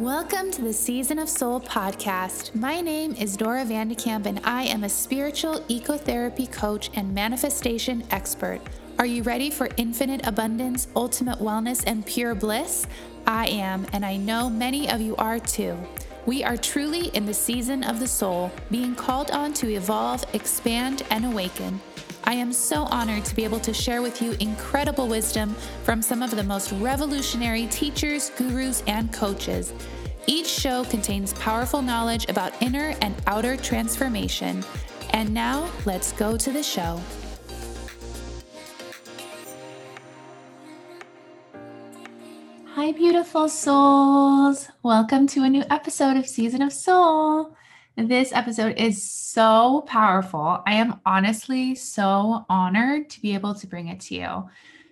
Welcome to the Season of Soul podcast. My name is Dora Vandekamp, and I am a spiritual ecotherapy coach and manifestation expert. Are you ready for infinite abundance, ultimate wellness, and pure bliss? I am, and I know many of you are too. We are truly in the season of the soul, being called on to evolve, expand, and awaken. I am so honored to be able to share with you incredible wisdom from some of the most revolutionary teachers, gurus, and coaches. Each show contains powerful knowledge about inner and outer transformation. And now, let's go to the show. Hi, beautiful souls. Welcome to a new episode of Season of Soul. This episode is so powerful. I am honestly so honored to be able to bring it to you.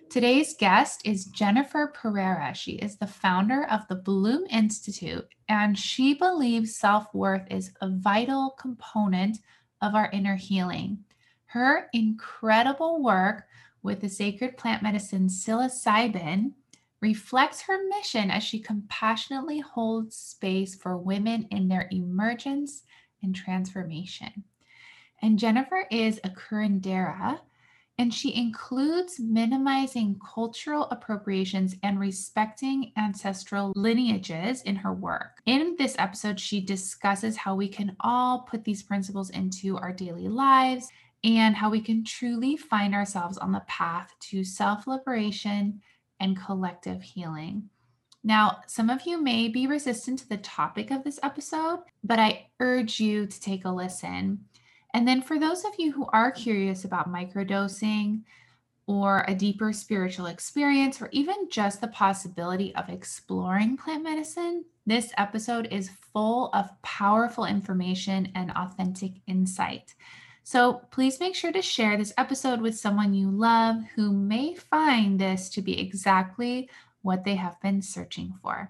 Today's guest is Jennifer Pereira. She is the founder of the Bloom Institute, and she believes self-worth is a vital component of our inner healing. Her incredible work with the sacred plant medicine psilocybin reflects her mission as she compassionately holds space for women in their emergence and transformation. And Jennifer is a curandera, and she includes minimizing cultural appropriations and respecting ancestral lineages in her work. In this episode, she discusses how we can all put these principles into our daily lives and how we can truly find ourselves on the path to self-liberation and collective healing. Now, some of you may be resistant to the topic of this episode, but I urge you to take a listen. And then for those of you who are curious about microdosing or a deeper spiritual experience, or even just the possibility of exploring plant medicine, this episode is full of powerful information and authentic insight. So please make sure to share this episode with someone you love who may find this to be exactly what they have been searching for.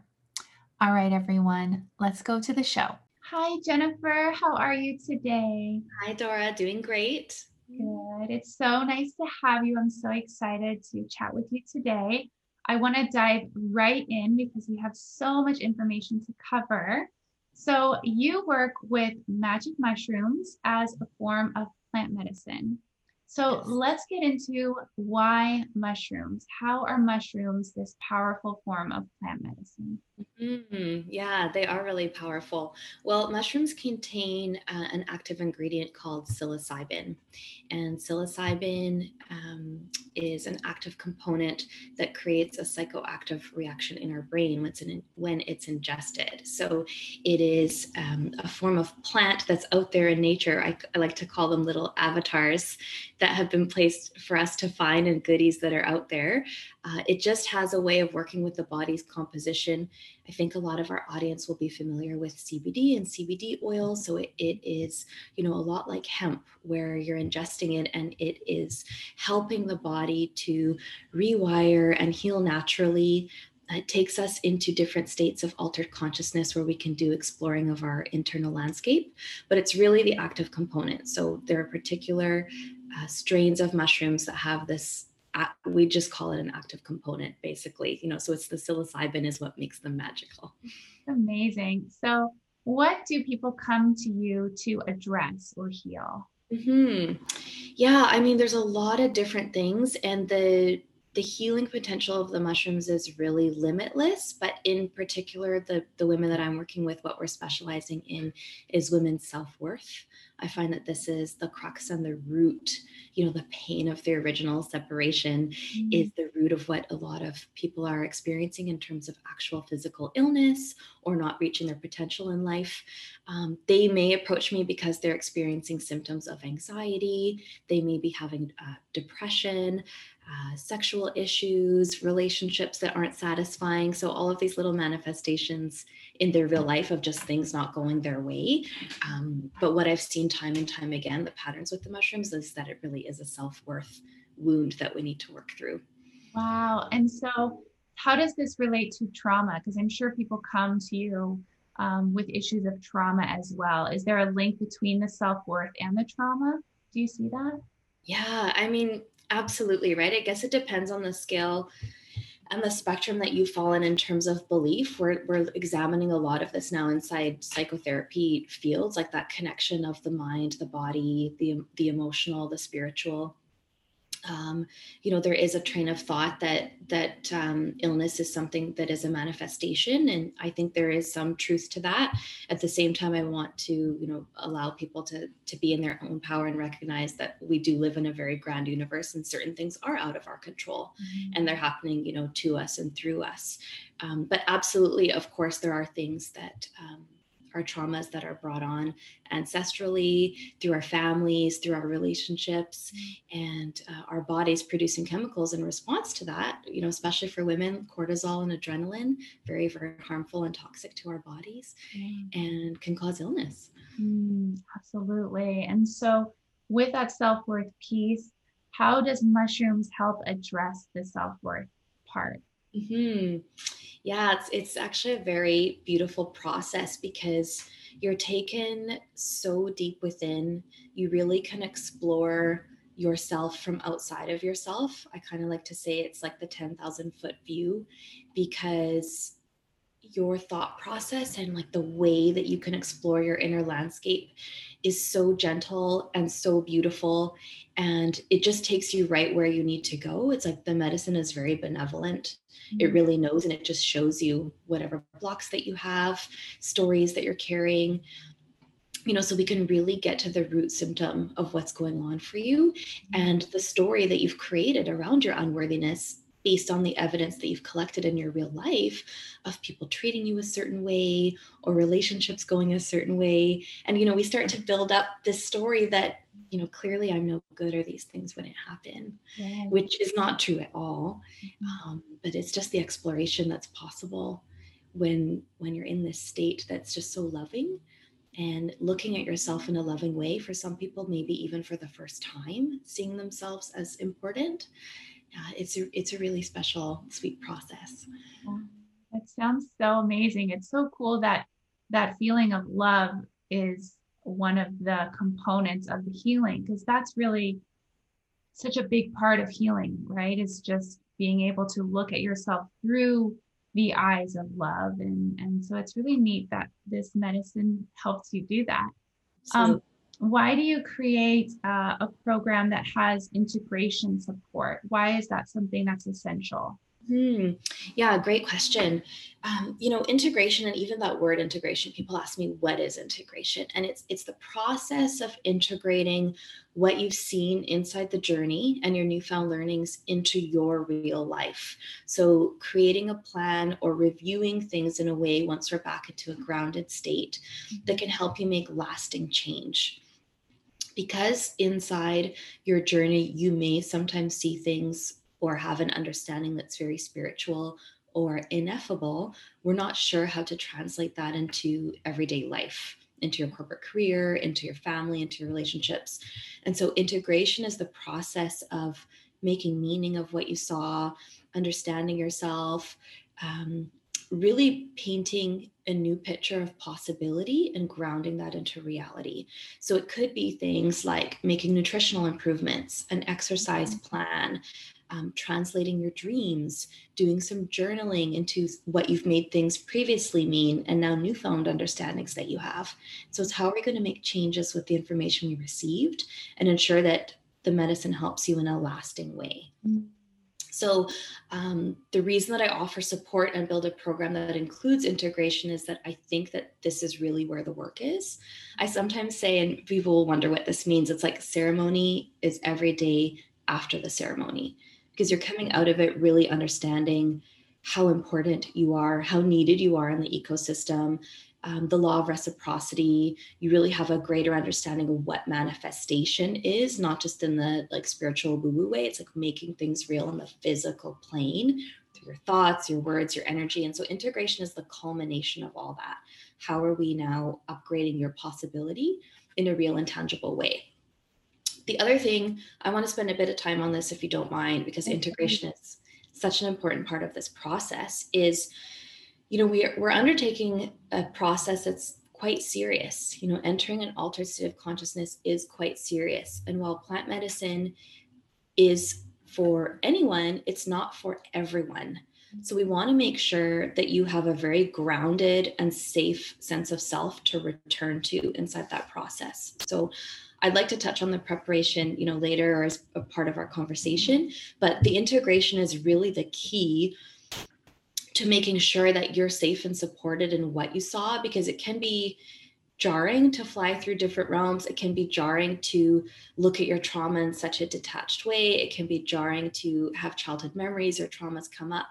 All right, everyone, let's go to the show. Hi, Jennifer. How are you today? Hi, Dora. Doing great. Good. It's so nice to have you. I'm so excited to chat with you today. I want to dive right in because we have so much information to cover. So you work with magic mushrooms as a form of plant medicine. So yes. Let's get into why mushrooms. How are mushrooms this powerful form of plant medicine? Mm-hmm. Yeah, they are really powerful. Well, mushrooms contain an active ingredient called psilocybin. And psilocybin is an active component that creates a psychoactive reaction in our brain when it's ingested. So it is a form of plant that's out there in nature. I like to call them little avatars that have been placed for us to find, and goodies that are out there. It just has a way of working with the body's composition. I think a lot of our audience will be familiar with CBD and CBD oil. So it is, a lot like hemp, where you're ingesting it and it is helping the body to rewire and heal naturally. It takes us into different states of altered consciousness where we can do exploring of our internal landscape, but it's really the active component. So there are particular strains of mushrooms that have this, we just call it an active component, basically, so it's the psilocybin is what makes them magical. Amazing. So what do people come to you to address or heal? Mm-hmm. Yeah. I mean, there's a lot of different things, and the healing potential of the mushrooms is really limitless, but in particular, the women that I'm working with, what we're specializing in is women's self-worth. I find that this is the crux and the root, the pain of the original separation is the root of what a lot of people are experiencing in terms of actual physical illness or not reaching their potential in life. They may approach me because they're experiencing symptoms of anxiety. They may be having depression, sexual issues, relationships that aren't satisfying. So all of these little manifestations in their real life of just things not going their way. But what I've seen time and time again, the patterns with the mushrooms, is that it really is a self-worth wound that we need to work through. Wow. And so how does this relate to trauma? Because I'm sure people come to you with issues of trauma as well. Is there a link between the self-worth and the trauma? Do you see that? Yeah, I mean, absolutely, right? I guess it depends on the scale and the spectrum that you fall in terms of belief. We're examining a lot of this now inside psychotherapy fields, like that connection of the mind, the body, the emotional, the spiritual. There is a train of thought that illness is something that is a manifestation. And I think there is some truth to that. At the same time, I want to, allow people to be in their own power and recognize that we do live in a very grand universe and certain things are out of our control, mm-hmm. and they're happening, to us and through us. But absolutely, of course, there are things that, our traumas that are brought on ancestrally, through our families, through our relationships, and our bodies producing chemicals in response to that, especially for women, cortisol and adrenaline, very, very harmful and toxic to our bodies, and can cause illness. Absolutely. And so with that self-worth piece, how does mushrooms help address the self-worth part? Mm-hmm. Yeah, it's actually a very beautiful process because you're taken so deep within, you really can explore yourself from outside of yourself. I kind of like to say it's like the 10,000 foot view, because your thought process and like the way that you can explore your inner landscape is so gentle and so beautiful, and it just takes you right where you need to go. It's like the medicine is very benevolent. It really knows, and it just shows you whatever blocks that you have, stories that you're carrying, so we can really get to the root symptom of what's going on for you, and the story that you've created around your unworthiness based on the evidence that you've collected in your real life of people treating you a certain way or relationships going a certain way. And, we start to build up this story that, clearly I'm no good or these things wouldn't happen, yeah. which is not true at all. But it's just the exploration that's possible when you're in this state that's just so loving, and looking at yourself in a loving way. For some people, maybe even for the first time, seeing themselves as important. It's a really special, sweet process. Yeah. That sounds so amazing. It's so cool that feeling of love is one of the components of the healing, because that's really such a big part of healing, right? It's just being able to look at yourself through the eyes of love. And so it's really neat that this medicine helps you do that. Why do you create a program that has integration support? Why is that something that's essential? Yeah, great question. Integration, and even that word integration, people ask me, what is integration? And it's the process of integrating what you've seen inside the journey and your newfound learnings into your real life. So creating a plan or reviewing things in a way, once we're back into a grounded state, that can help you make lasting change. Because inside your journey, you may sometimes see things or have an understanding that's very spiritual or ineffable. We're not sure how to translate that into everyday life, into your corporate career, into your family, into your relationships. And so integration is the process of making meaning of what you saw, understanding yourself, really painting a new picture of possibility and grounding that into reality. So it could be things like making nutritional improvements, an exercise plan, translating your dreams, doing some journaling into what you've made things previously mean and now newfound understandings that you have. So it's how are we going to make changes with the information we received and ensure that the medicine helps you in a lasting way. Mm-hmm. So the reason that I offer support and build a program that includes integration is that I think that this is really where the work is. I sometimes say, and people will wonder what this means, it's like ceremony is every day after the ceremony, because you're coming out of it really understanding how important you are, how needed you are in the ecosystem, the law of reciprocity. You really have a greater understanding of what manifestation is, not just in the like spiritual woo-woo way. It's like making things real on the physical plane through your thoughts, your words, your energy. And so integration is the culmination of all that. How are we now upgrading your possibility in a real and tangible way? The other thing, I want to spend a bit of time on this, if you don't mind, because integration is such an important part of this process, is we're undertaking a process that's quite serious. Entering an altered state of consciousness is quite serious. And while plant medicine is for anyone, it's not for everyone. So we want to make sure that you have a very grounded and safe sense of self to return to inside that process. So I'd like to touch on the preparation, you know, later or as a part of our conversation, but the integration is really the key to making sure that you're safe and supported in what you saw, because it can be jarring to fly through different realms. It can be jarring to look at your trauma in such a detached way. It can be jarring to have childhood memories or traumas come up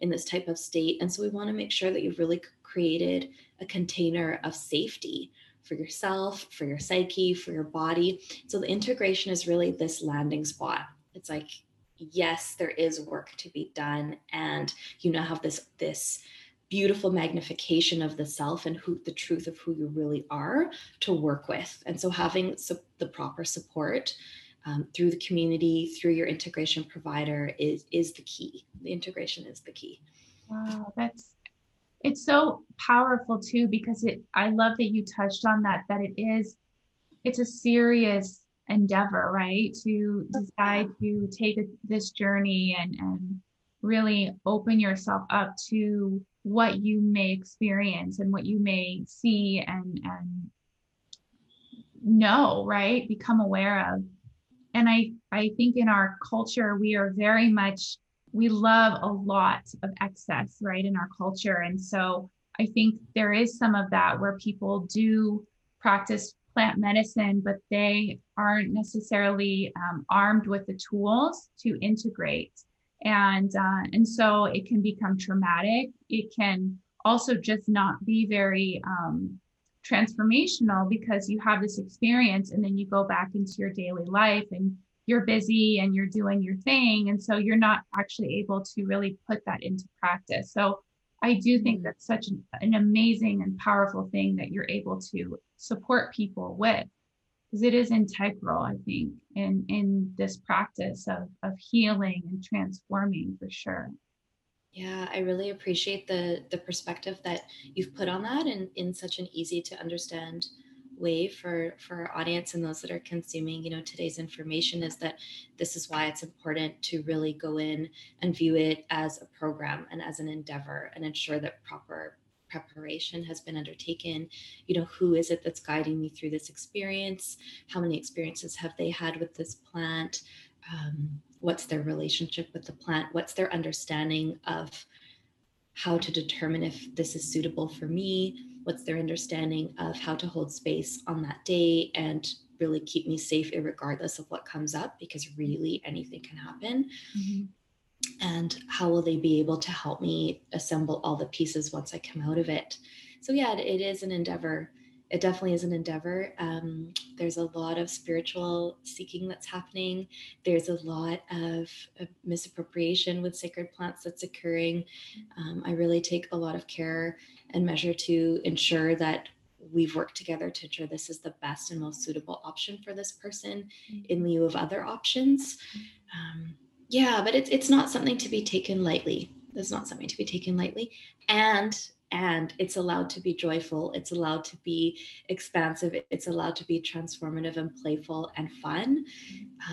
in this type of state. And so we want to make sure that you've really created a container of safety for yourself, for your psyche, for your body. So the integration is really this landing spot. It's like, yes, there is work to be done. And you now have this beautiful magnification of the self and the truth of who you really are to work with. And so having the proper support through the community, through your integration provider is the key. The integration is the key. Wow, it's so powerful too, because I love that you touched on that it's a serious endeavor, right? To decide to take this journey and really open yourself up to what you may experience and what you may see and know, right? Become aware of. And I think in our culture, we love a lot of excess, right? In our culture. And so I think there is some of that where people do practice plant medicine, but they aren't necessarily armed with the tools to integrate. And so it can become traumatic. It can also just not be very transformational, because you have this experience and then you go back into your daily life and you're busy and you're doing your thing. And so you're not actually able to really put that into practice. So I do think that's such an amazing and powerful thing that you're able to support people with, because it is integral, I think, in this practice of healing and transforming, for sure. Yeah, I really appreciate the perspective that you've put on that, and in such an easy to understand way for our audience and those that are consuming, you know, today's information, is that this is why it's important to really go in and view it as a program and as an endeavor, and ensure that proper preparation has been undertaken. You know, who is it that's guiding me through this experience? How many experiences have they had with this plant? What's their relationship with the plant? What's their understanding of how to determine if this is suitable for me? What's their understanding of how to hold space on that day and really keep me safe regardless of what comes up, because really anything can happen. Mm-hmm. And how will they be able to help me assemble all the pieces once I come out of it? So yeah, it is an endeavor. It definitely is an endeavor. There's a lot of spiritual seeking that's happening. There's a lot of misappropriation with sacred plants that's occurring. I really take a lot of care and measure to ensure that we've worked together to ensure this is the best and most suitable option for this person in lieu of other options. Yeah, but it's not something to be taken lightly. It's not something to be taken lightly. And it's allowed to be joyful. It's allowed to be expansive. It's allowed to be transformative and playful and fun.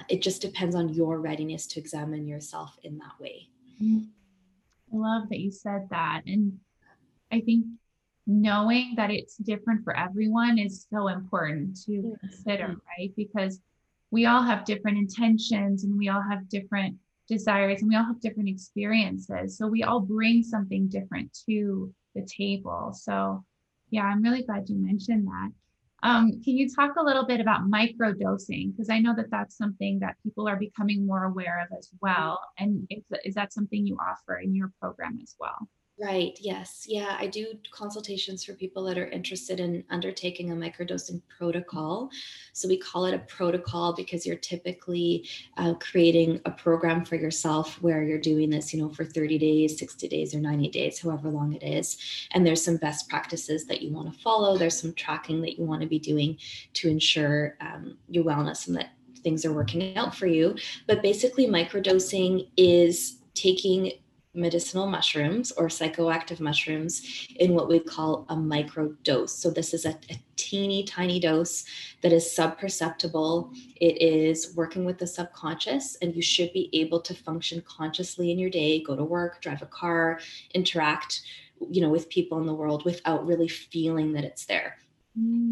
It just depends on your readiness to examine yourself in that way. I love that you said that. And I think knowing that it's different for everyone is so important to consider, right? Because we all have different intentions, and we all have different desires, and we all have different experiences. So we all bring something different to the table. So yeah, I'm really glad you mentioned that. Can you talk a little bit about microdosing? Because I know that that's something that people are becoming more aware of as well. And is that something you offer in your program as well? Right. Yes. Yeah. I do consultations for people that are interested in undertaking a microdosing protocol. So we call it a protocol because you're typically creating a program for yourself where you're doing this, you know, for 30 days, 60 days, or 90 days, however long it is. And there's some best practices that you want to follow. There's some tracking that you want to be doing to ensure your wellness and that things are working out for you. But basically microdosing is taking medicinal mushrooms or psychoactive mushrooms in what we call a microdose. So this is a teeny tiny dose that is sub-perceptible. It is working with the subconscious, and you should be able to function consciously in your day, go to work, drive a car, interact, you know, with people in the world without really feeling that it's there.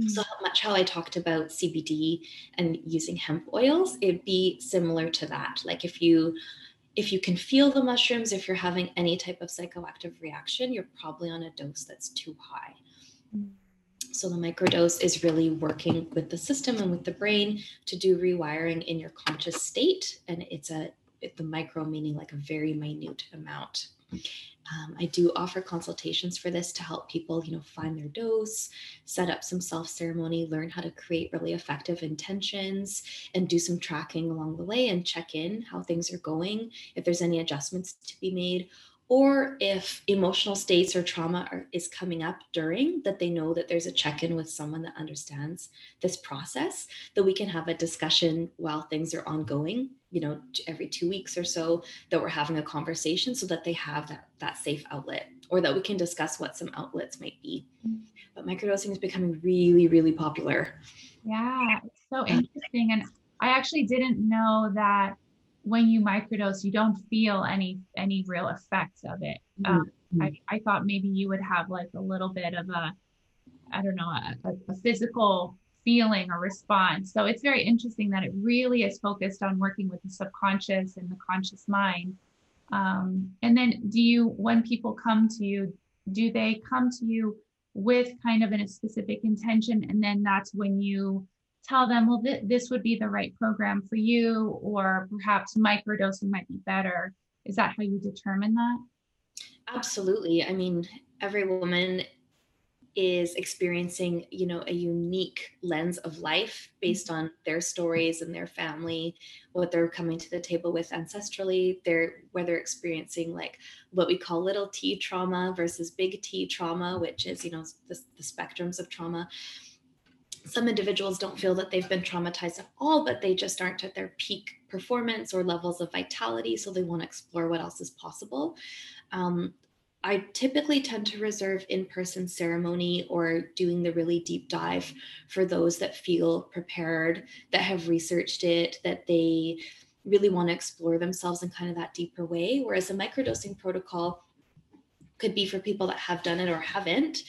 So much how I talked about CBD and using hemp oils, it'd be similar to that. Like if you can feel the mushrooms, if you're having any type of psychoactive reaction, you're probably on a dose that's too high. So the microdose is really working with the system and with the brain to do rewiring in your conscious state. And it's the micro meaning like a very minute amount. I do offer consultations for this to help people, you know, find their dose, set up some self-ceremony, learn how to create really effective intentions, and do some tracking along the way and check in how things are going, if there's any adjustments to be made, or if emotional states or trauma is coming up during that, they know that there's a check-in with someone that understands this process, that we can have a discussion while things are ongoing, you know, every 2 weeks or so, that we're having a conversation so that they have that safe outlet, or that we can discuss what some outlets might be. But microdosing is becoming really, really popular. Yeah, it's so interesting. And I actually didn't know that when you microdose, you don't feel any real effects of it. I thought maybe you would have like a little bit of a physical feeling or response. So it's very interesting that it really is focused on working with the subconscious and the conscious mind. And then when people come to you, do they come to you with kind of a specific intention? And then that's when you tell them, well, this would be the right program for you, or perhaps microdosing might be better. Is that how you determine that? Absolutely. I mean, every woman is experiencing, you know, a unique lens of life based on their stories and their family, what they're coming to the table with ancestrally, whether experiencing like what we call little T trauma versus big T trauma, which is, you know, the spectrums of trauma. Some individuals don't feel that they've been traumatized at all, but they just aren't at their peak performance or levels of vitality. So they want to explore what else is possible. I typically tend to reserve in-person ceremony or doing the really deep dive for those that feel prepared, that have researched it, that they really want to explore themselves in kind of that deeper way. Whereas a microdosing protocol could be for people that have done it or haven't.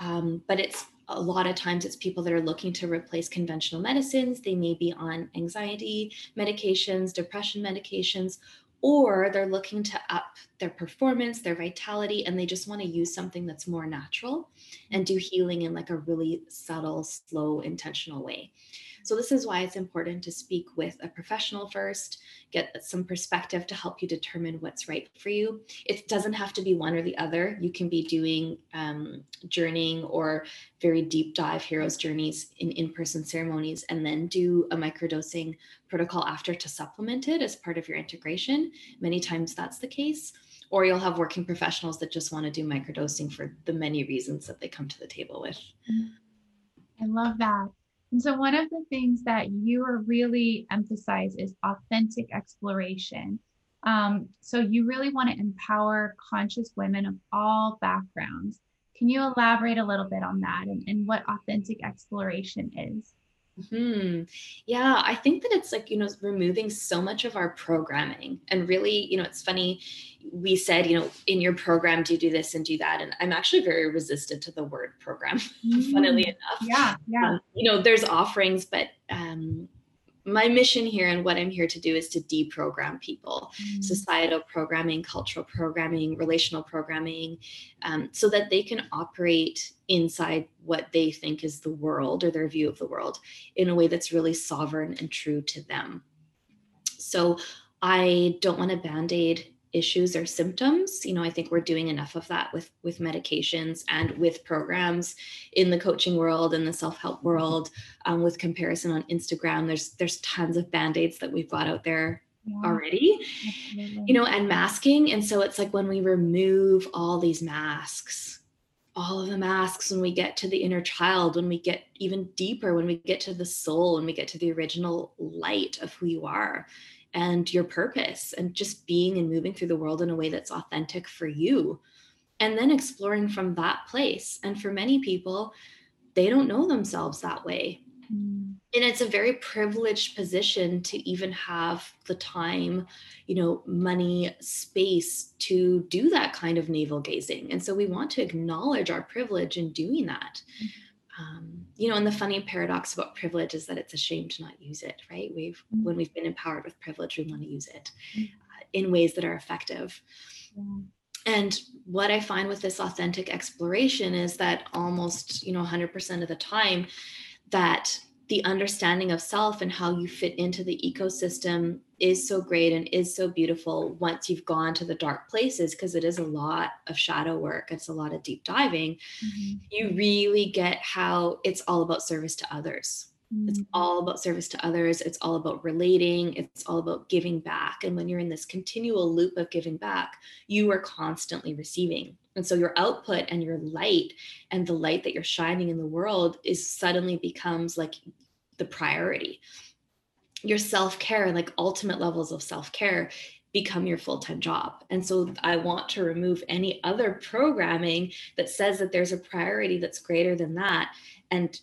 But it's a lot of times it's people that are looking to replace conventional medicines. They may be on anxiety medications, depression medications, or they're looking to up their performance, their vitality, and they just want to use something that's more natural and do healing in like a really subtle, slow, intentional way. So this is why it's important to speak with a professional first, get some perspective to help you determine what's right for you. It doesn't have to be one or the other. You can be doing journeying or very deep dive hero's journeys in in-person ceremonies, and then do a microdosing protocol after to supplement it as part of your integration. Many times that's the case. Or you'll have working professionals that just want to do microdosing for the many reasons that they come to the table with. I love that. And so one of the things that you are really emphasize is authentic exploration. So you really want to empower conscious women of all backgrounds. Can you elaborate a little bit on that and what authentic exploration is? Yeah, I think that it's like, you know, removing so much of our programming. And really, you know, it's funny, we said, you know, in your program, do you do this and do that? And I'm actually very resistant to the word program, funnily enough. Yeah. You know, there's offerings, but my mission here and what I'm here to do is to deprogram people, societal programming, cultural programming, relational programming, so that they can operate inside what they think is the world or their view of the world in a way that's really sovereign and true to them. So I don't want to band-aid issues or symptoms. You know, I think we're doing enough of that with medications and with programs in the coaching world and the self-help world, with comparison on Instagram. There's tons of band-aids that we've got out there already, you know, and masking. And so it's like when we remove all these masks, all of the masks, when we get to the inner child, when we get even deeper, when we get to the soul, when we get to the original light of who you are, and your purpose, and just being and moving through the world in a way that's authentic for you. And then exploring from that place. And for many people, they don't know themselves that way. Mm. And it's a very privileged position to even have the time, you know, money, space to do that kind of navel gazing. And so we want to acknowledge our privilege in doing that. Mm. You know, and the funny paradox about privilege is that it's a shame to not use it, right? When we've been empowered with privilege, we want to use it in ways that are effective. Yeah. And what I find with this authentic exploration is that almost, 100% of the time, that the understanding of self and how you fit into the ecosystem is so great and is so beautiful once you've gone to the dark places, because it is a lot of shadow work. It's a lot of deep diving. Mm-hmm. You really get how it's all about service to others. Mm-hmm. It's all about service to others. It's all about relating. It's all about giving back. And when you're in this continual loop of giving back, you are constantly receiving. And so your output and your light and the light that you're shining in the world is suddenly becomes like the priority. Your self-care, like ultimate levels of self-care, become your full-time job. And so I want to remove any other programming that says that there's a priority that's greater than that, and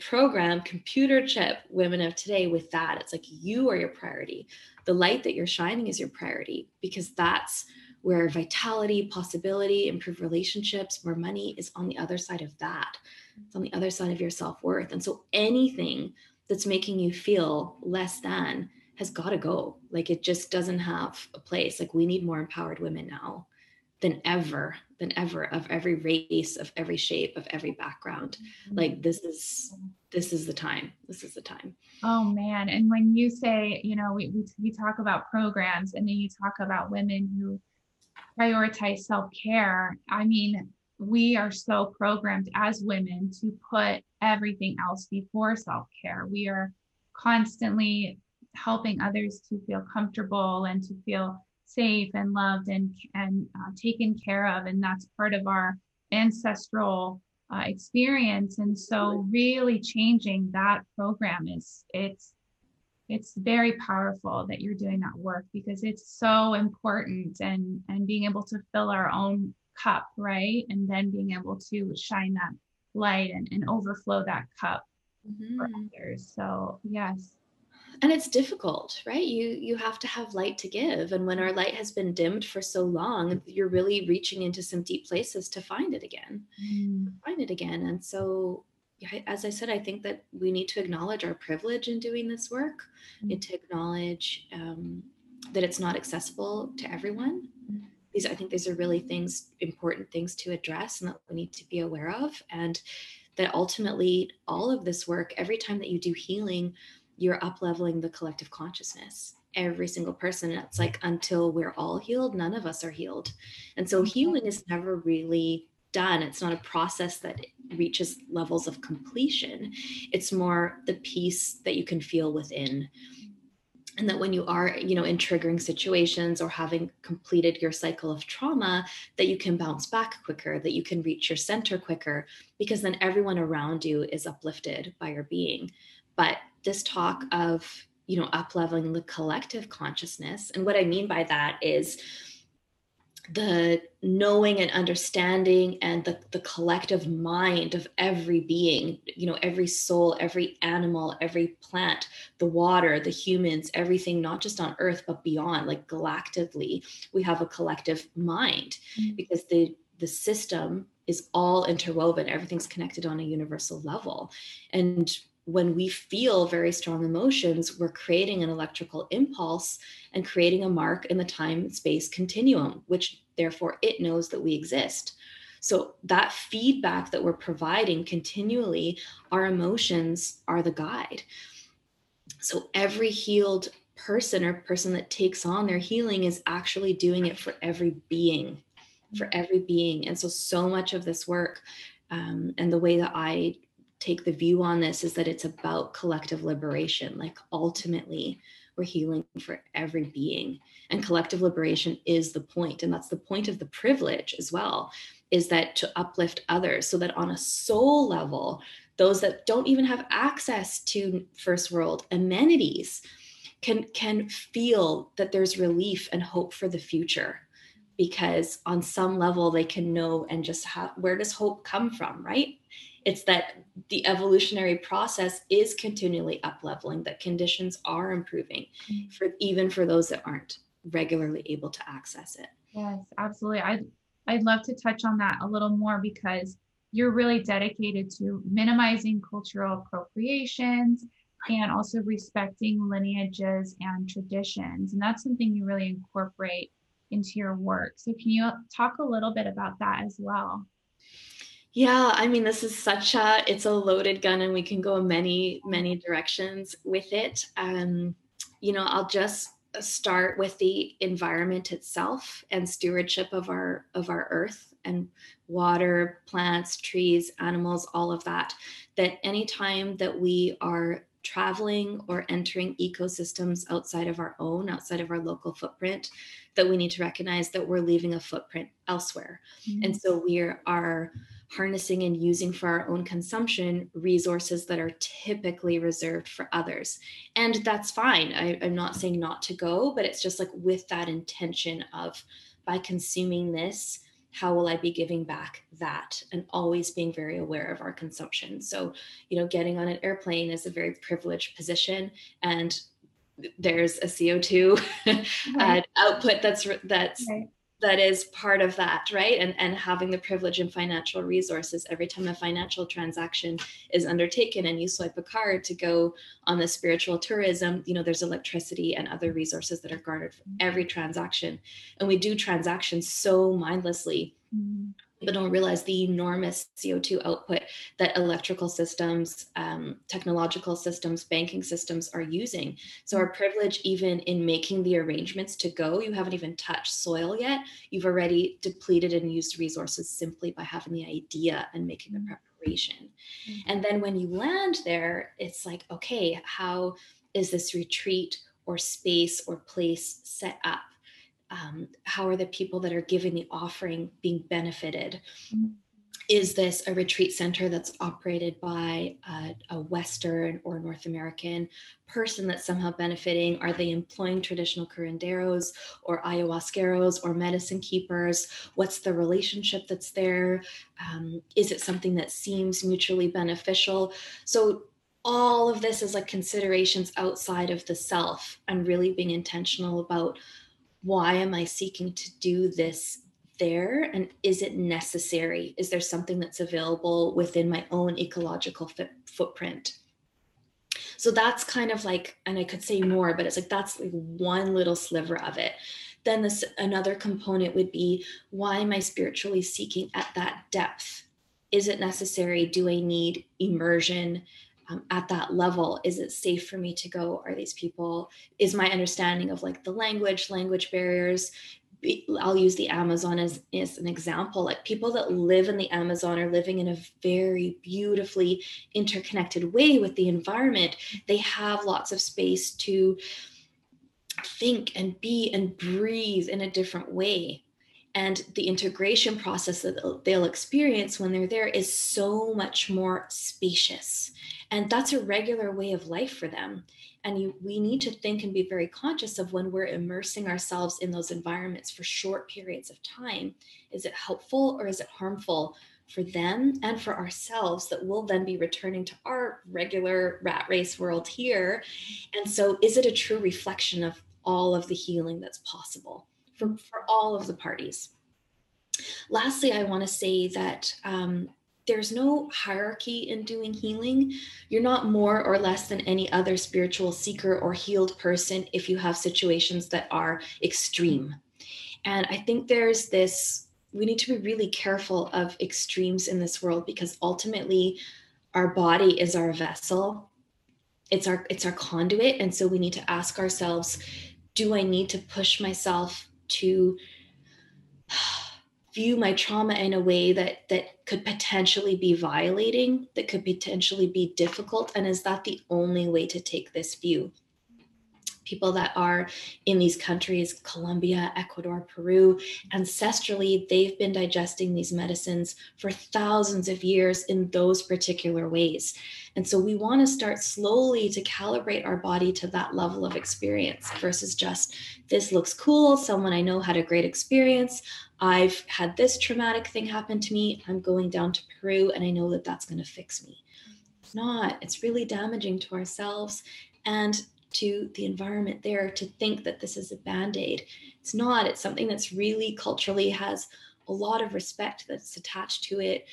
program, computer chip women of today with that. It's like, you are your priority. The light that you're shining is your priority, because that's where vitality, possibility, improved relationships, more money is on the other side of that. It's on the other side of your self-worth. And so anything that's making you feel less than has got to go. Like, it just doesn't have a place. Like, we need more empowered women now than ever, of every race, of every shape, of every background. Like, this is the time. Oh man. And when you say, we talk about programs, and then you talk about women who prioritize self-care. I mean, we are so programmed as women to put everything else before self-care. We are constantly helping others to feel comfortable and to feel safe and loved and taken care of. And that's part of our ancestral experience. And so really changing that program is very powerful that you're doing that work, because it's so important, and being able to fill our own cup, right? And then being able to shine that light and overflow that cup for others. So yes. And it's difficult, right? You have to have light to give. And when our light has been dimmed for so long, you're really reaching into some deep places to find it again. And so, as I said, I think that we need to acknowledge our privilege in doing this work, and to acknowledge that it's not accessible to everyone. I think these are really important things to address, and that we need to be aware of. And that ultimately, all of this work, every time that you do healing, you're up-leveling the collective consciousness, every single person. And it's like, until we're all healed, none of us are healed. And so healing is never really done. It's not a process that reaches levels of completion. It's more the peace that you can feel within. And that when you are, in triggering situations or having completed your cycle of trauma, that you can bounce back quicker, that you can reach your center quicker, because then everyone around you is uplifted by your being. But this talk of, up-leveling the collective consciousness. And what I mean by that is the knowing and understanding and the collective mind of every being, every soul, every animal, every plant, the water, the humans, everything, not just on Earth, but beyond, like galactically, we have a collective mind, because the system is all interwoven. Everything's connected on a universal level. And when we feel very strong emotions, we're creating an electrical impulse and creating a mark in the time-space continuum, which therefore it knows that we exist. So that feedback that we're providing continually, our emotions are the guide. So every healed person or person that takes on their healing is actually doing it for every being, And so much of this work, and the way that I take the view on this, is that it's about collective liberation. Like, ultimately, we're healing for every being, and collective liberation is the point. And that's the point of the privilege as well, is that to uplift others, so that on a soul level, those that don't even have access to first world amenities can feel that there's relief and hope for the future, because on some level they can know and just have, where does hope come from, right? It's that the evolutionary process is continually up-leveling, that conditions are improving for even for those that aren't regularly able to access it. Yes, absolutely. I'd love to touch on that a little more, because you're really dedicated to minimizing cultural appropriations and also respecting lineages and traditions. And that's something you really incorporate into your work. So can you talk a little bit about that as well? Yeah, I mean, this is it's a loaded gun, and we can go many, many directions with it. I'll just start with the environment itself and stewardship of our earth and water, plants, trees, animals, all of that. That anytime that we are traveling or entering ecosystems outside of our own, outside of our local footprint, that we need to recognize that we're leaving a footprint elsewhere. Mm-hmm. And so we are harnessing and using for our own consumption resources that are typically reserved for others. And that's fine. I'm not saying not to go, but it's just like with that intention of, by consuming this, how will I be giving back that? And always being very aware of our consumption. So, getting on an airplane is a very privileged position, and there's a CO2 right. output that's right. That is part of that, right? And having the privilege in financial resources, every time a financial transaction is undertaken and you swipe a card to go on the spiritual tourism, there's electricity and other resources that are garnered for every transaction. And we do transactions so mindlessly, but don't realize the enormous CO2 output that electrical systems, technological systems, banking systems are using. So our privilege, even in making the arrangements to go, you haven't even touched soil yet. You've already depleted and used resources simply by having the idea and making the preparation. Mm-hmm. And then when you land there, it's like, okay, how is this retreat or space or place set up? How are the people that are giving the offering being benefited? Is this a retreat center that's operated by a Western or North American person that's somehow benefiting? Are they employing traditional curanderos or ayahuasqueros or medicine keepers? What's the relationship that's there? Is it something that seems mutually beneficial? So all of this is like considerations outside of the self, and really being intentional about, why am I seeking to do this there? And is it necessary? Is there something that's available within my own ecological footprint? So that's kind of like, and I could say more, but it's like, that's like one little sliver of it. Then another component would be, why am I spiritually seeking at that depth? Is it necessary? Do I need immersion? At that level, is it safe for me to go? Are these people, is my understanding of like the language barriers? I'll use the Amazon as an example. Like people that live in the Amazon are living in a very beautifully interconnected way with the environment. They have lots of space to think and be and breathe in a different way. And the integration process that they'll experience when they're there is so much more spacious. And that's a regular way of life for them. And we need to think and be very conscious of when we're immersing ourselves in those environments for short periods of time. Is it helpful or is it harmful for them and for ourselves, that we'll then be returning to our regular rat race world here? And so is it a true reflection of all of the healing that's possible for all of the parties? Lastly, I want to say that there's no hierarchy in doing healing. You're not more or less than any other spiritual seeker or healed person if you have situations that are extreme. And I think we need to be really careful of extremes in this world, because ultimately our body is our vessel. It's our conduit. And so we need to ask ourselves, do I need to push myself to view my trauma in a way that could potentially be violating, that could potentially be difficult? And is that the only way to take this view? people that are in these countries, Colombia, Ecuador, Peru, ancestrally, they've been digesting these medicines for thousands of years in those particular ways. And so we want to start slowly to calibrate our body to that level of experience versus just, this looks cool, someone I know had a great experience, I've had this traumatic thing happen to me, I'm going down to Peru and I know that that's going to fix me. It's not, it's really damaging to ourselves and to the environment there to think that this is a band-aid. It's not, it's something that's really culturally has a lot of respect that's attached to it.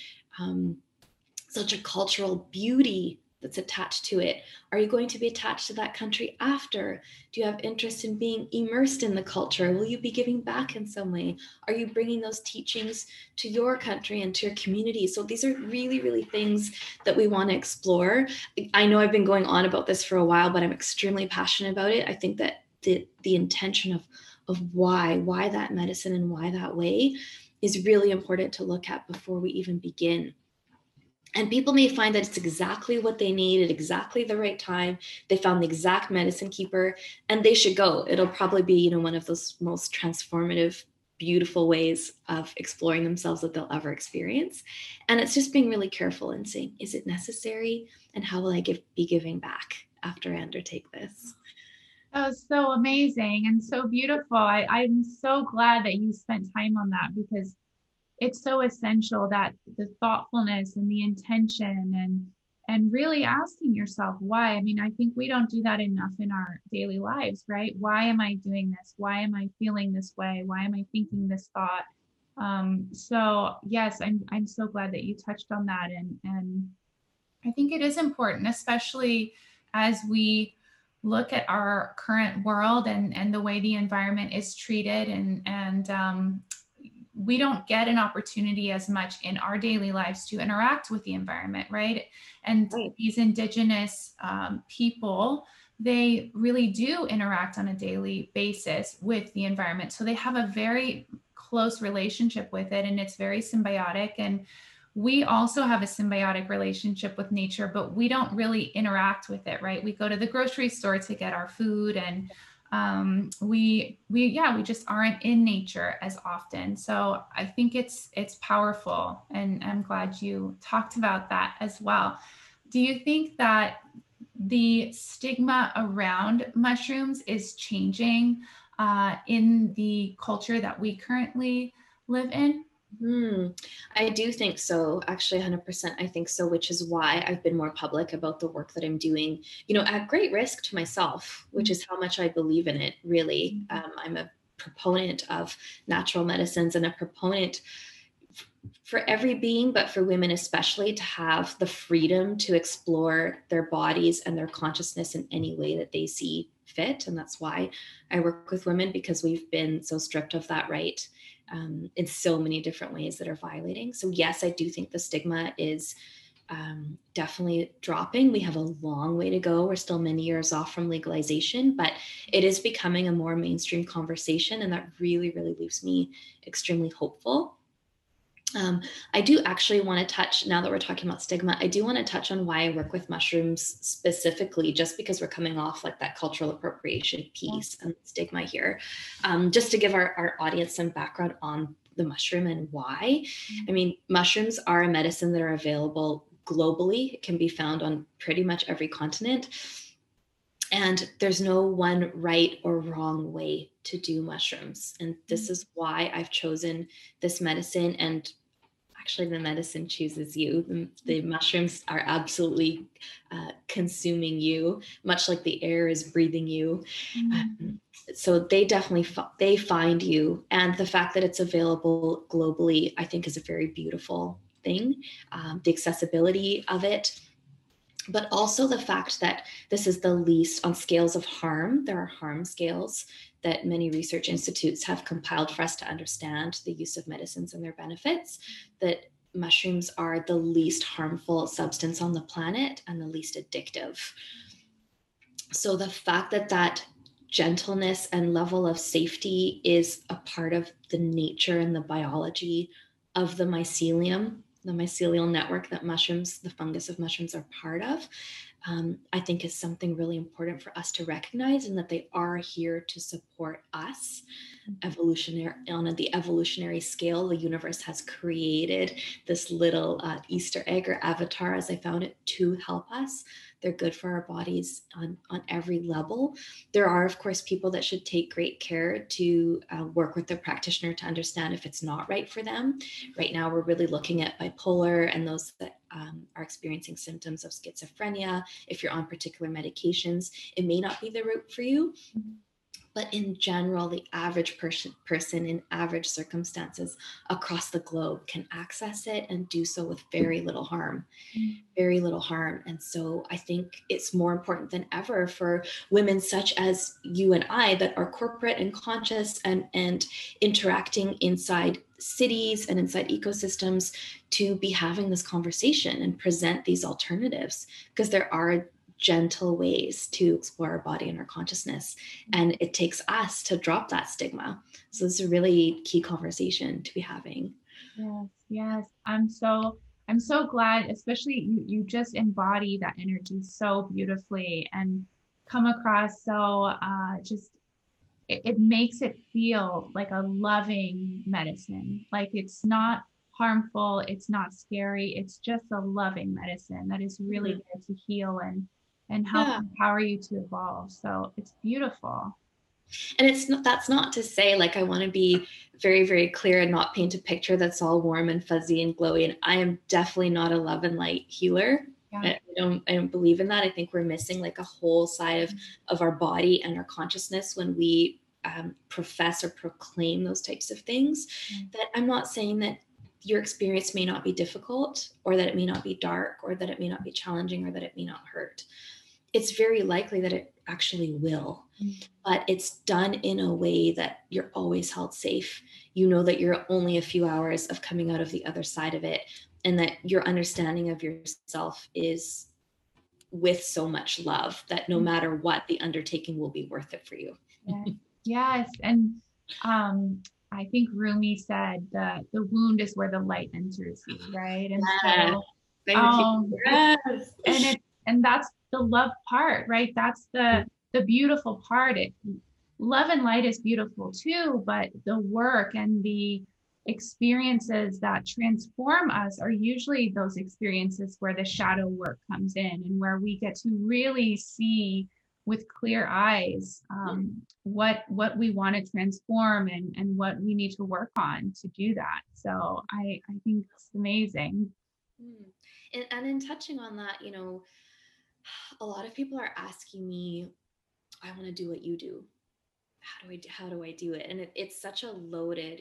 Such a cultural beauty that's attached to it. Are you going to be attached to that country after? Do you have interest in being immersed in the culture? Will you be giving back in some way? Are you bringing those teachings to your country and to your community? So these are really, really things that we want to explore. I know I've been going on about this for a while, but I'm extremely passionate about it. I think that the intention of why that medicine and why that way is really important to look at before we even begin. And people may find that it's exactly what they need at exactly the right time. They found the exact medicine keeper and they should go. It'll probably be, one of those most transformative, beautiful ways of exploring themselves that they'll ever experience. And it's just being really careful and saying, is it necessary? And how will I be giving back after I undertake this? That was so amazing and so beautiful. I'm so glad that you spent time on that, because it's so essential that the thoughtfulness and the intention and really asking yourself why. I mean, I think we don't do that enough in our daily lives, right? Why am I doing this? Why am I feeling this way? Why am I thinking this thought? So yes, I'm so glad that you touched on that. And I think it is important, especially as we look at our current world and the way the environment is treated and we don't get an opportunity as much in our daily lives to interact with the environment, right? And right. These indigenous people, they really do interact on a daily basis with the environment. So they have a very close relationship with it, and it's very symbiotic. And we also have a symbiotic relationship with nature, but we don't really interact with it, right? We go to the grocery store to get our food and we just aren't in nature as often. So I think it's powerful. And I'm glad you talked about that as well. Do you think that the stigma around mushrooms is changing in the culture that we currently live in? I do think so. Actually, 100%, I think so, which is why I've been more public about the work that I'm doing, at great risk to myself, which is how much I believe in it, really. I'm a proponent of natural medicines and a proponent for every being, but for women especially, to have the freedom to explore their bodies and their consciousness in any way that they see fit. And that's why I work with women, because we've been so stripped of that right in so many different ways that are violating. So yes, I do think the stigma is definitely dropping. We have a long way to go. We're still many years off from legalization, but it is becoming a more mainstream conversation. And that really, really leaves me extremely hopeful. I do actually want to touch, now that we're talking about stigma, I do want to touch on why I work with mushrooms specifically, just because we're coming off like that cultural appropriation piece and stigma here, just to give our audience some background on the mushroom and why. I mean, mushrooms are a medicine that are available globally. It can be found on pretty much every continent. And there's no one right or wrong way to do mushrooms. And this is why I've chosen this medicine. And actually, the medicine chooses you. The mushrooms are absolutely consuming you, much like the air is breathing you. So they definitely, they find you. And the fact that it's available globally, I think, is a very beautiful thing. The accessibility of it. But also the fact that this is the least on scales of harm. There are harm scales that many research institutes have compiled for us to understand the use of medicines and their benefits, that mushrooms are the least harmful substance on the planet and the least addictive. So the fact that that gentleness and level of safety is a part of the nature and the biology of the mycelium, the mycelial network that mushrooms, the fungus of mushrooms, are part of, I think is something really important for us to recognize, and that they are here to support us. On the evolutionary scale, the universe has created this little Easter egg or avatar, as I found it, to help us. They're good for our bodies on every level. There are, of course, people that should take great care to work with their practitioner to understand if it's not right for them. Right now, we're really looking at bipolar and those that are experiencing symptoms of schizophrenia. If you're on particular medications, it may not be the route for you. Mm-hmm. But in general, the average person in average circumstances across the globe can access it and do so with very little harm, very little harm. And so I think it's more important than ever for women such as you and I that are corporate and conscious and interacting inside cities and inside ecosystems to be having this conversation and present these alternatives, because there are gentle ways to explore our body and our consciousness. And it takes us to drop that stigma. So this is a really key conversation to be having. Yes, yes. I'm so glad, especially you just embody that energy so beautifully and come across so it makes it feel like a loving medicine. Like it's not harmful, it's not scary, it's just a loving medicine that is really there to heal and help empower you to evolve. So it's beautiful. And it's not, that's not to say, like, I want to be very, very clear and not paint a picture that's all warm and fuzzy and glowy. And I am definitely not a love and light healer. Yeah. I don't believe in that. I think we're missing like a whole side of our body and our consciousness when we profess or proclaim those types of things. That I'm not saying that your experience may not be difficult, or that it may not be dark, or that it may not be challenging, or that it may not hurt. It's very likely that it actually will, but it's done in a way that you're always held safe. You know that you're only a few hours of coming out of the other side of it, and that your understanding of yourself is with so much love that no matter what, the undertaking will be worth it for you. Yes. And I think Rumi said that the wound is where the light enters you, right? And so, and that's the love part, right? That's the beautiful part. Love and light is beautiful too, but the work and the experiences that transform us are usually those experiences where the shadow work comes in and where we get to really see with clear eyes, what we want to transform and what we need to work on to do that. So I think it's amazing. And in touching on that, you know, a lot of people are asking me, I want to do what you do. How do I do it? And it's such a loaded,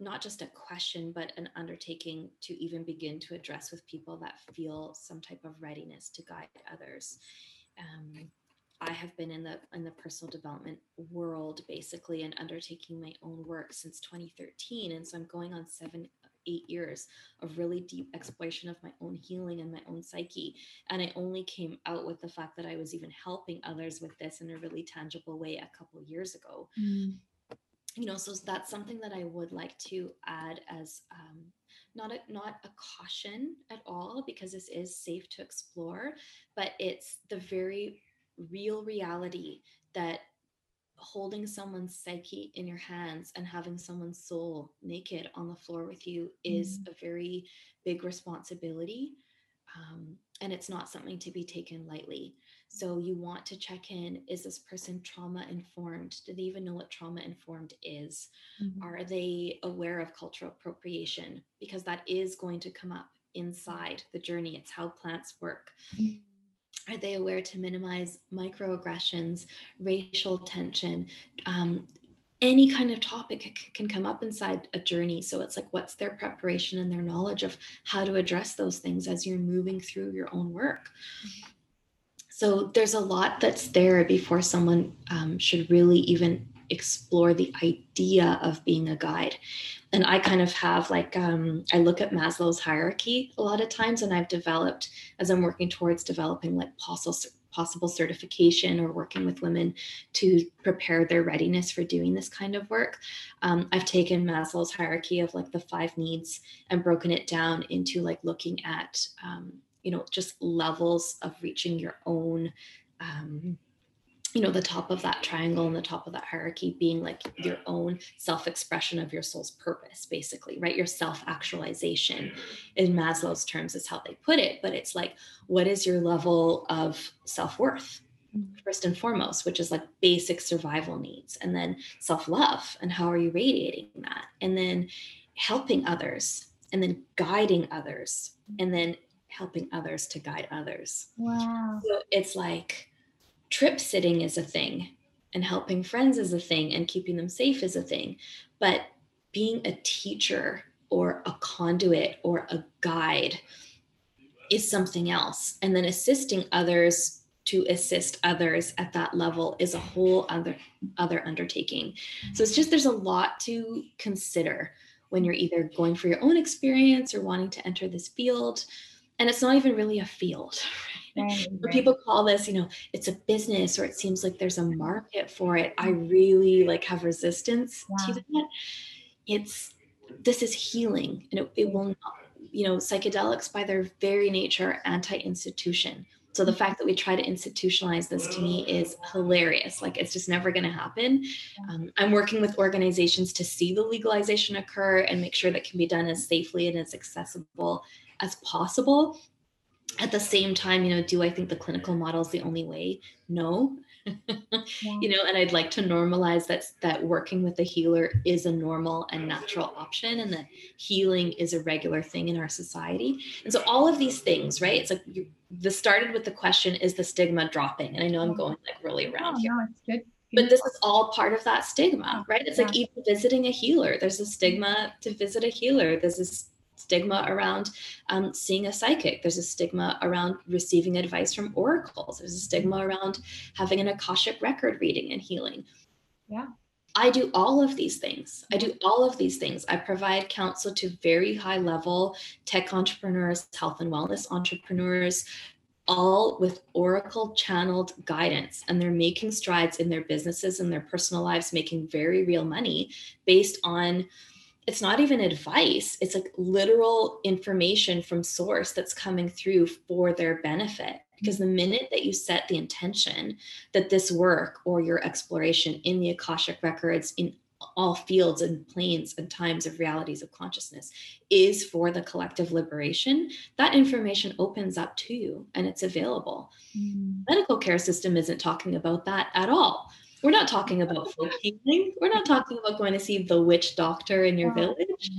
not just a question, but an undertaking to even begin to address with people that feel some type of readiness to guide others. I have been in the personal development world, basically, and undertaking my own work since 2013. And so I'm going on 7-8 years of really deep exploration of my own healing and my own psyche. And I only came out with the fact that I was even helping others with this in a really tangible way a couple of years ago. You know, so that's something that I would like to add as not a caution at all, because this is safe to explore, but it's the very real reality that holding someone's psyche in your hands and having someone's soul naked on the floor with you is a very big responsibility. And it's not something to be taken lightly. So you want to check in, is this person trauma informed? Do they even know what trauma informed is? Are they aware of cultural appropriation? Because that is going to come up inside the journey. It's how plants work. Are they aware to minimize microaggressions, racial tension? Any kind of topic can come up inside a journey. So it's like, what's their preparation and their knowledge of how to address those things as you're moving through your own work? So there's a lot that's there before someone should really even explore the idea of being a guide. And I kind of have like, I look at Maslow's hierarchy a lot of times, and I've developed, as I'm working towards developing like possible certification or working with women to prepare their readiness for doing this kind of work. I've taken Maslow's hierarchy of like the 5 needs and broken it down into like looking at just levels of reaching your own, the top of that triangle and the top of that hierarchy being like your own self-expression of your soul's purpose, basically, right? Your self-actualization in Maslow's terms is how they put it, but it's like, what is your level of self-worth? First and foremost, which is like basic survival needs, and then self-love and how are you radiating that, and then helping others, and then guiding others, and then helping others to guide others. Wow. So it's like trip sitting is a thing, and helping friends is a thing, and keeping them safe is a thing, but being a teacher or a conduit or a guide is something else. And then assisting others to assist others at that level is a whole other undertaking. So it's just, there's a lot to consider when you're either going for your own experience or wanting to enter this field. And it's not even really a field. Right? Right. When people call this, it's a business, or it seems like there's a market for it, I really have resistance to that. This is healing, and it will not, psychedelics by their very nature are anti-institution. So the fact that we try to institutionalize this, to me, is hilarious. It's just never going to happen. I'm working with organizations to see the legalization occur and make sure that can be done as safely and as accessible as possible. At the same time, do I think the clinical model is the only way? No. And I'd like to normalize that working with a healer is a normal and natural option, and that healing is a regular thing in our society. And so all of these things, right? It's like this started with the question, is the stigma dropping? And I know I'm going really around here. No, it's good. But this is all part of that stigma, right? It's like even visiting a healer, there's a stigma to visit a healer. There's this stigma around seeing a psychic. There's a stigma around receiving advice from oracles. There's a stigma around having an Akashic record reading and healing. Yeah. I do all of these things. I provide counsel to very high level tech entrepreneurs, health and wellness entrepreneurs, all with oracle channeled guidance, and they're making strides in their businesses and their personal lives, making very real money based on, it's not even advice. It's like literal information from source that's coming through for their benefit. Because the minute that you set the intention that this work or your exploration in the Akashic records, in all fields and planes and times of realities of consciousness, is for the collective liberation, that information opens up to you and it's available. The medical care system isn't talking about that at all. We're not talking about folk healing. We're not talking about going to see the witch doctor in your village.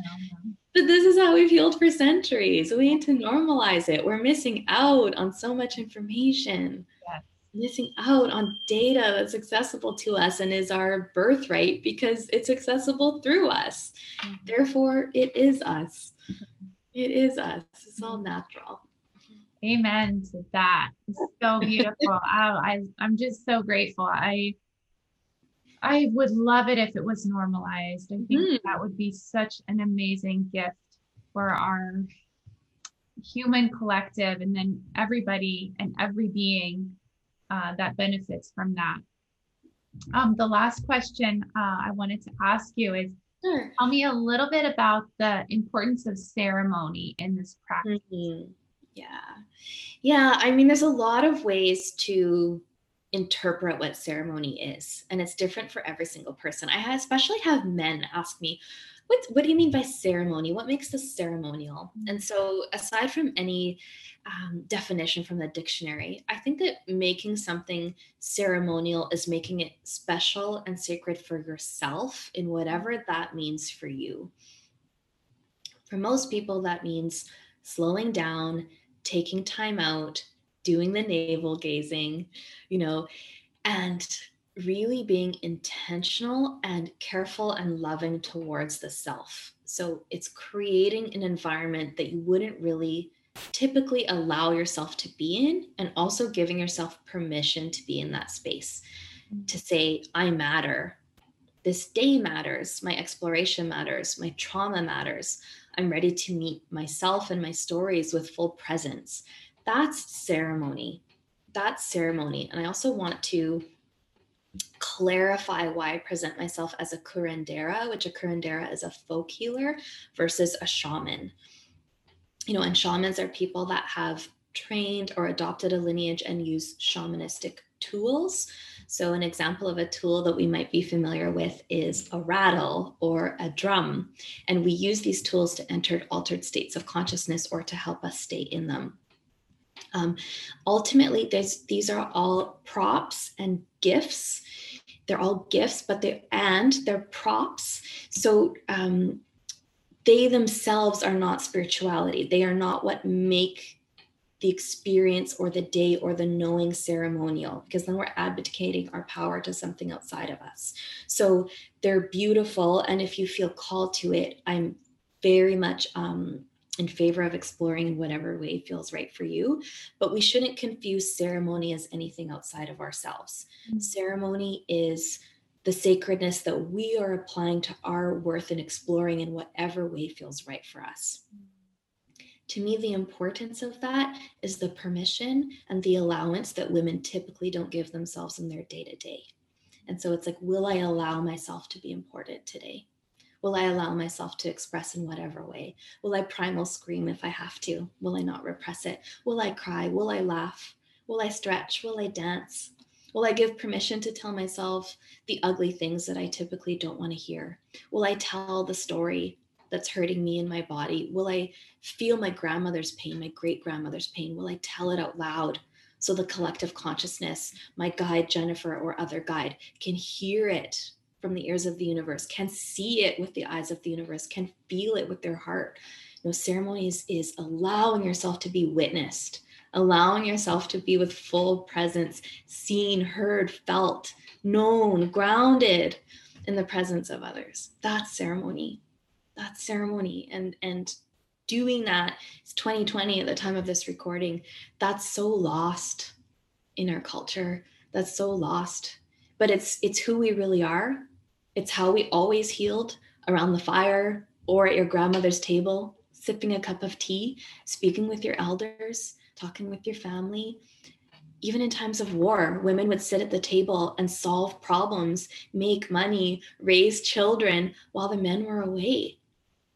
But this is how we've healed for centuries. We need to normalize it. We're missing out on so much information. Yes. Missing out on data that's accessible to us and is our birthright because it's accessible through us. Therefore, it is us. It is us. It's all natural. Amen to that. It's so beautiful. I'm just so grateful. I would love it if it was normalized. I think that would be such an amazing gift for our human collective, and then everybody and every being that benefits from that. The last question I wanted to ask you is, tell me a little bit about the importance of ceremony in this practice. Yeah. I mean, there's a lot of ways to interpret what ceremony is, and it's different for every single person. I especially have men ask me, what do you mean by ceremony? What makes this ceremonial? And so aside from any definition from the dictionary, I think that making something ceremonial is making it special and sacred for yourself in whatever that means for you. For most people, that means slowing down, taking time out, doing the navel gazing, and really being intentional and careful and loving towards the self. So it's creating an environment that you wouldn't really typically allow yourself to be in, and also giving yourself permission to be in that space, to say, I matter. This day matters. My exploration matters. My trauma matters. I'm ready to meet myself and my stories with full presence. That's ceremony. And I also want to clarify why I present myself as a curandera, which a curandera is a folk healer versus a shaman. And shamans are people that have trained or adopted a lineage and use shamanistic tools. So an example of a tool that we might be familiar with is a rattle or a drum. And we use these tools to enter altered states of consciousness or to help us stay in them. Ultimately, these are all props and gifts. They're all gifts, but they're props. So they themselves are not spirituality. They are not what make the experience or the day or the knowing ceremonial, because then we're abdicating our power to something outside of us. So they're beautiful. And if you feel called to it, I'm very much in favor of exploring in whatever way feels right for you. But we shouldn't confuse ceremony as anything outside of ourselves. Mm-hmm. Ceremony is the sacredness that we are applying to our worth and exploring in whatever way feels right for us. Mm-hmm. To me, the importance of that is the permission and the allowance that women typically don't give themselves in their day-to-day. And so it's like, will I allow myself to be important today? Will I allow myself to express in whatever way? Will I primal scream if I have to? Will I not repress it? Will I cry? Will I laugh? Will I stretch? Will I dance? Will I give permission to tell myself the ugly things that I typically don't want to hear? Will I tell the story that's hurting me in my body? Will I feel my grandmother's pain, my great-grandmother's pain? Will I tell it out loud so the collective consciousness, my guide, Jennifer, or other guide, can hear it from the ears of the universe, can see it with the eyes of the universe, can feel it with their heart? You know, ceremony is allowing yourself to be witnessed, allowing yourself to be with full presence, seen, heard, felt, known, grounded in the presence of others. That's ceremony. That's ceremony. And doing that, it's 2020 at the time of this recording. That's so lost in our culture. That's so lost. But it's who we really are. It's how we always healed, around the fire or at your grandmother's table, sipping a cup of tea, speaking with your elders, talking with your family. Even in times of war, women would sit at the table and solve problems, make money, raise children while the men were away.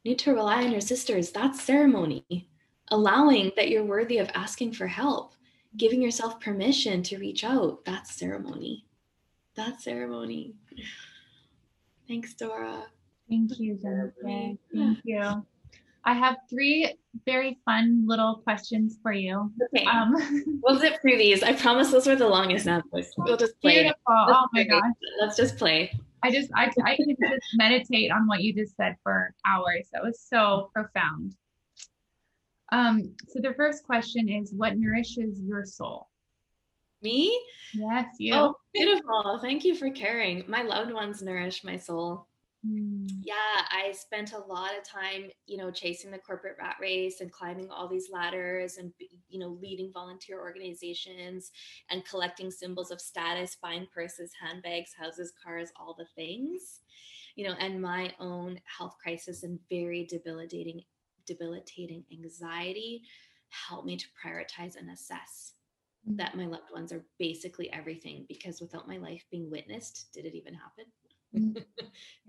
You need to rely on your sisters. That's ceremony. Allowing that you're worthy of asking for help, giving yourself permission to reach out. That's ceremony. That's ceremony. Thanks, Dora. Thank you, Dora. Thank you. I have three very fun little questions for you. Okay. We'll zip through these. I promise those were the longest answers. We'll just play. Beautiful. Oh my gosh. Let's just play. I could just meditate on what you just said for hours. That was so profound. So the first question is, what nourishes your soul? Me? Yes, you. Oh, beautiful. Thank you for caring. My loved ones nourish my soul. Yeah, I spent a lot of time, chasing the corporate rat race and climbing all these ladders and, leading volunteer organizations and collecting symbols of status, buying purses, handbags, houses, cars, all the things, and my own health crisis and very debilitating anxiety helped me to prioritize and assess that my loved ones are basically everything, because without my life being witnessed, did it even happen?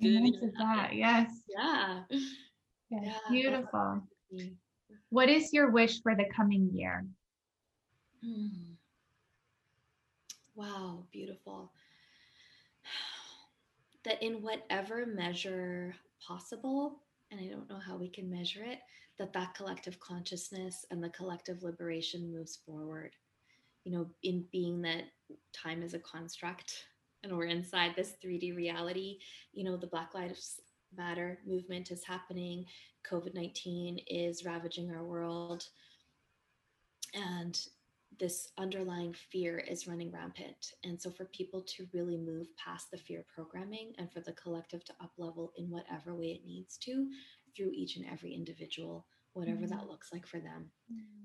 Yes. Beautiful. What is your wish for the coming year? Wow, beautiful. That in whatever measure possible, and I don't know how we can measure it, that collective consciousness and the collective liberation moves forward, in being that time is a construct. And we're inside this 3D reality. The Black Lives Matter movement is happening. COVID-19 is ravaging our world. And this underlying fear is running rampant. And so for people to really move past the fear programming and for the collective to up-level in whatever way it needs to through each and every individual, whatever that looks like for them.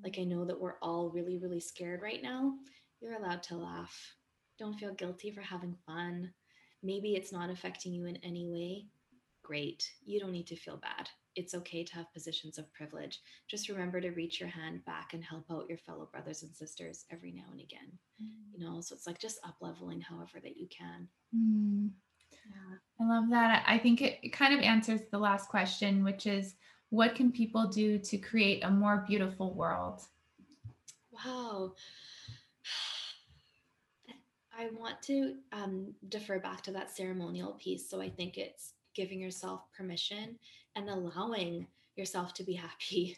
Like, I know that we're all really, really scared right now. You're allowed to laugh. Don't feel guilty for having fun. Maybe it's not affecting you in any way. Great. You don't need to feel bad. It's okay to have positions of privilege. Just remember to reach your hand back and help out your fellow brothers and sisters every now and again. So it's like just up-leveling however that you can. Yeah. I love that. I think it kind of answers the last question, which is, what can people do to create a more beautiful world? oh, I want to defer back to that ceremonial piece. So I think it's giving yourself permission and allowing yourself to be happy.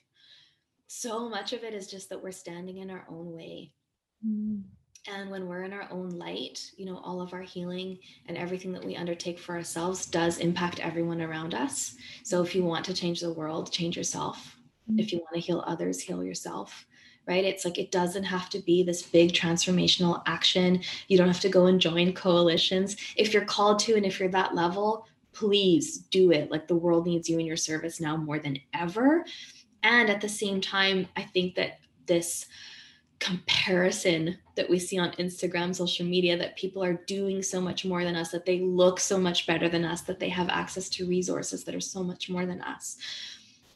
So much of it is just that we're standing in our own way. Mm. And when we're in our own light, you know, all of our healing and everything that we undertake for ourselves does impact everyone around us. So if you want to change the world, change yourself. Mm. If you want to heal others, heal yourself. Right? It's like, it doesn't have to be this big transformational action. You don't have to go and join coalitions. If you're called to, and if you're that level, please do it. Like, the world needs you in your service now more than ever. And at the same time, I think that this comparison that we see on Instagram, social media, that people are doing so much more than us, that they look so much better than us, that they have access to resources that are so much more than us.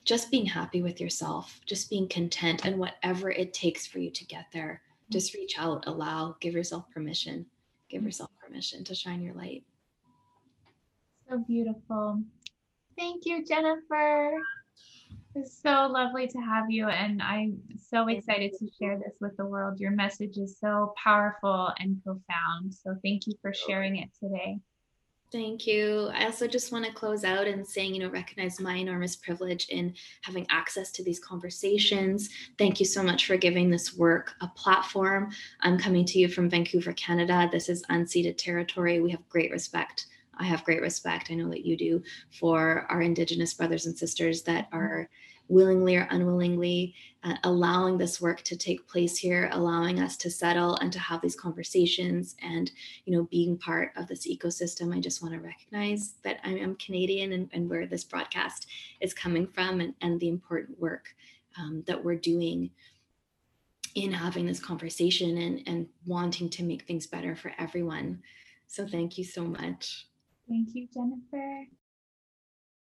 Just being happy with yourself, just being content, and whatever it takes for you to get there, just reach out, allow, give yourself permission to shine your light. So beautiful. Thank you, Jennifer. It's so lovely to have you. And I'm so excited to share this with the world. Your message is so powerful and profound. So thank you for sharing it today. Thank you. I also just want to close out and saying, you know, recognize my enormous privilege in having access to these conversations. Thank you so much for giving this work a platform. I'm coming to you from Vancouver, Canada. This is unceded territory. We have great respect. I have great respect. I know that you do, for our Indigenous brothers and sisters that are willingly or unwillingly allowing this work to take place here, allowing us to settle and to have these conversations and, you know, being part of this ecosystem. I just want to recognize that I am Canadian, and where this broadcast is coming from, and the important work that we're doing in having this conversation and wanting to make things better for everyone. So thank you so much. Thank you, Jennifer.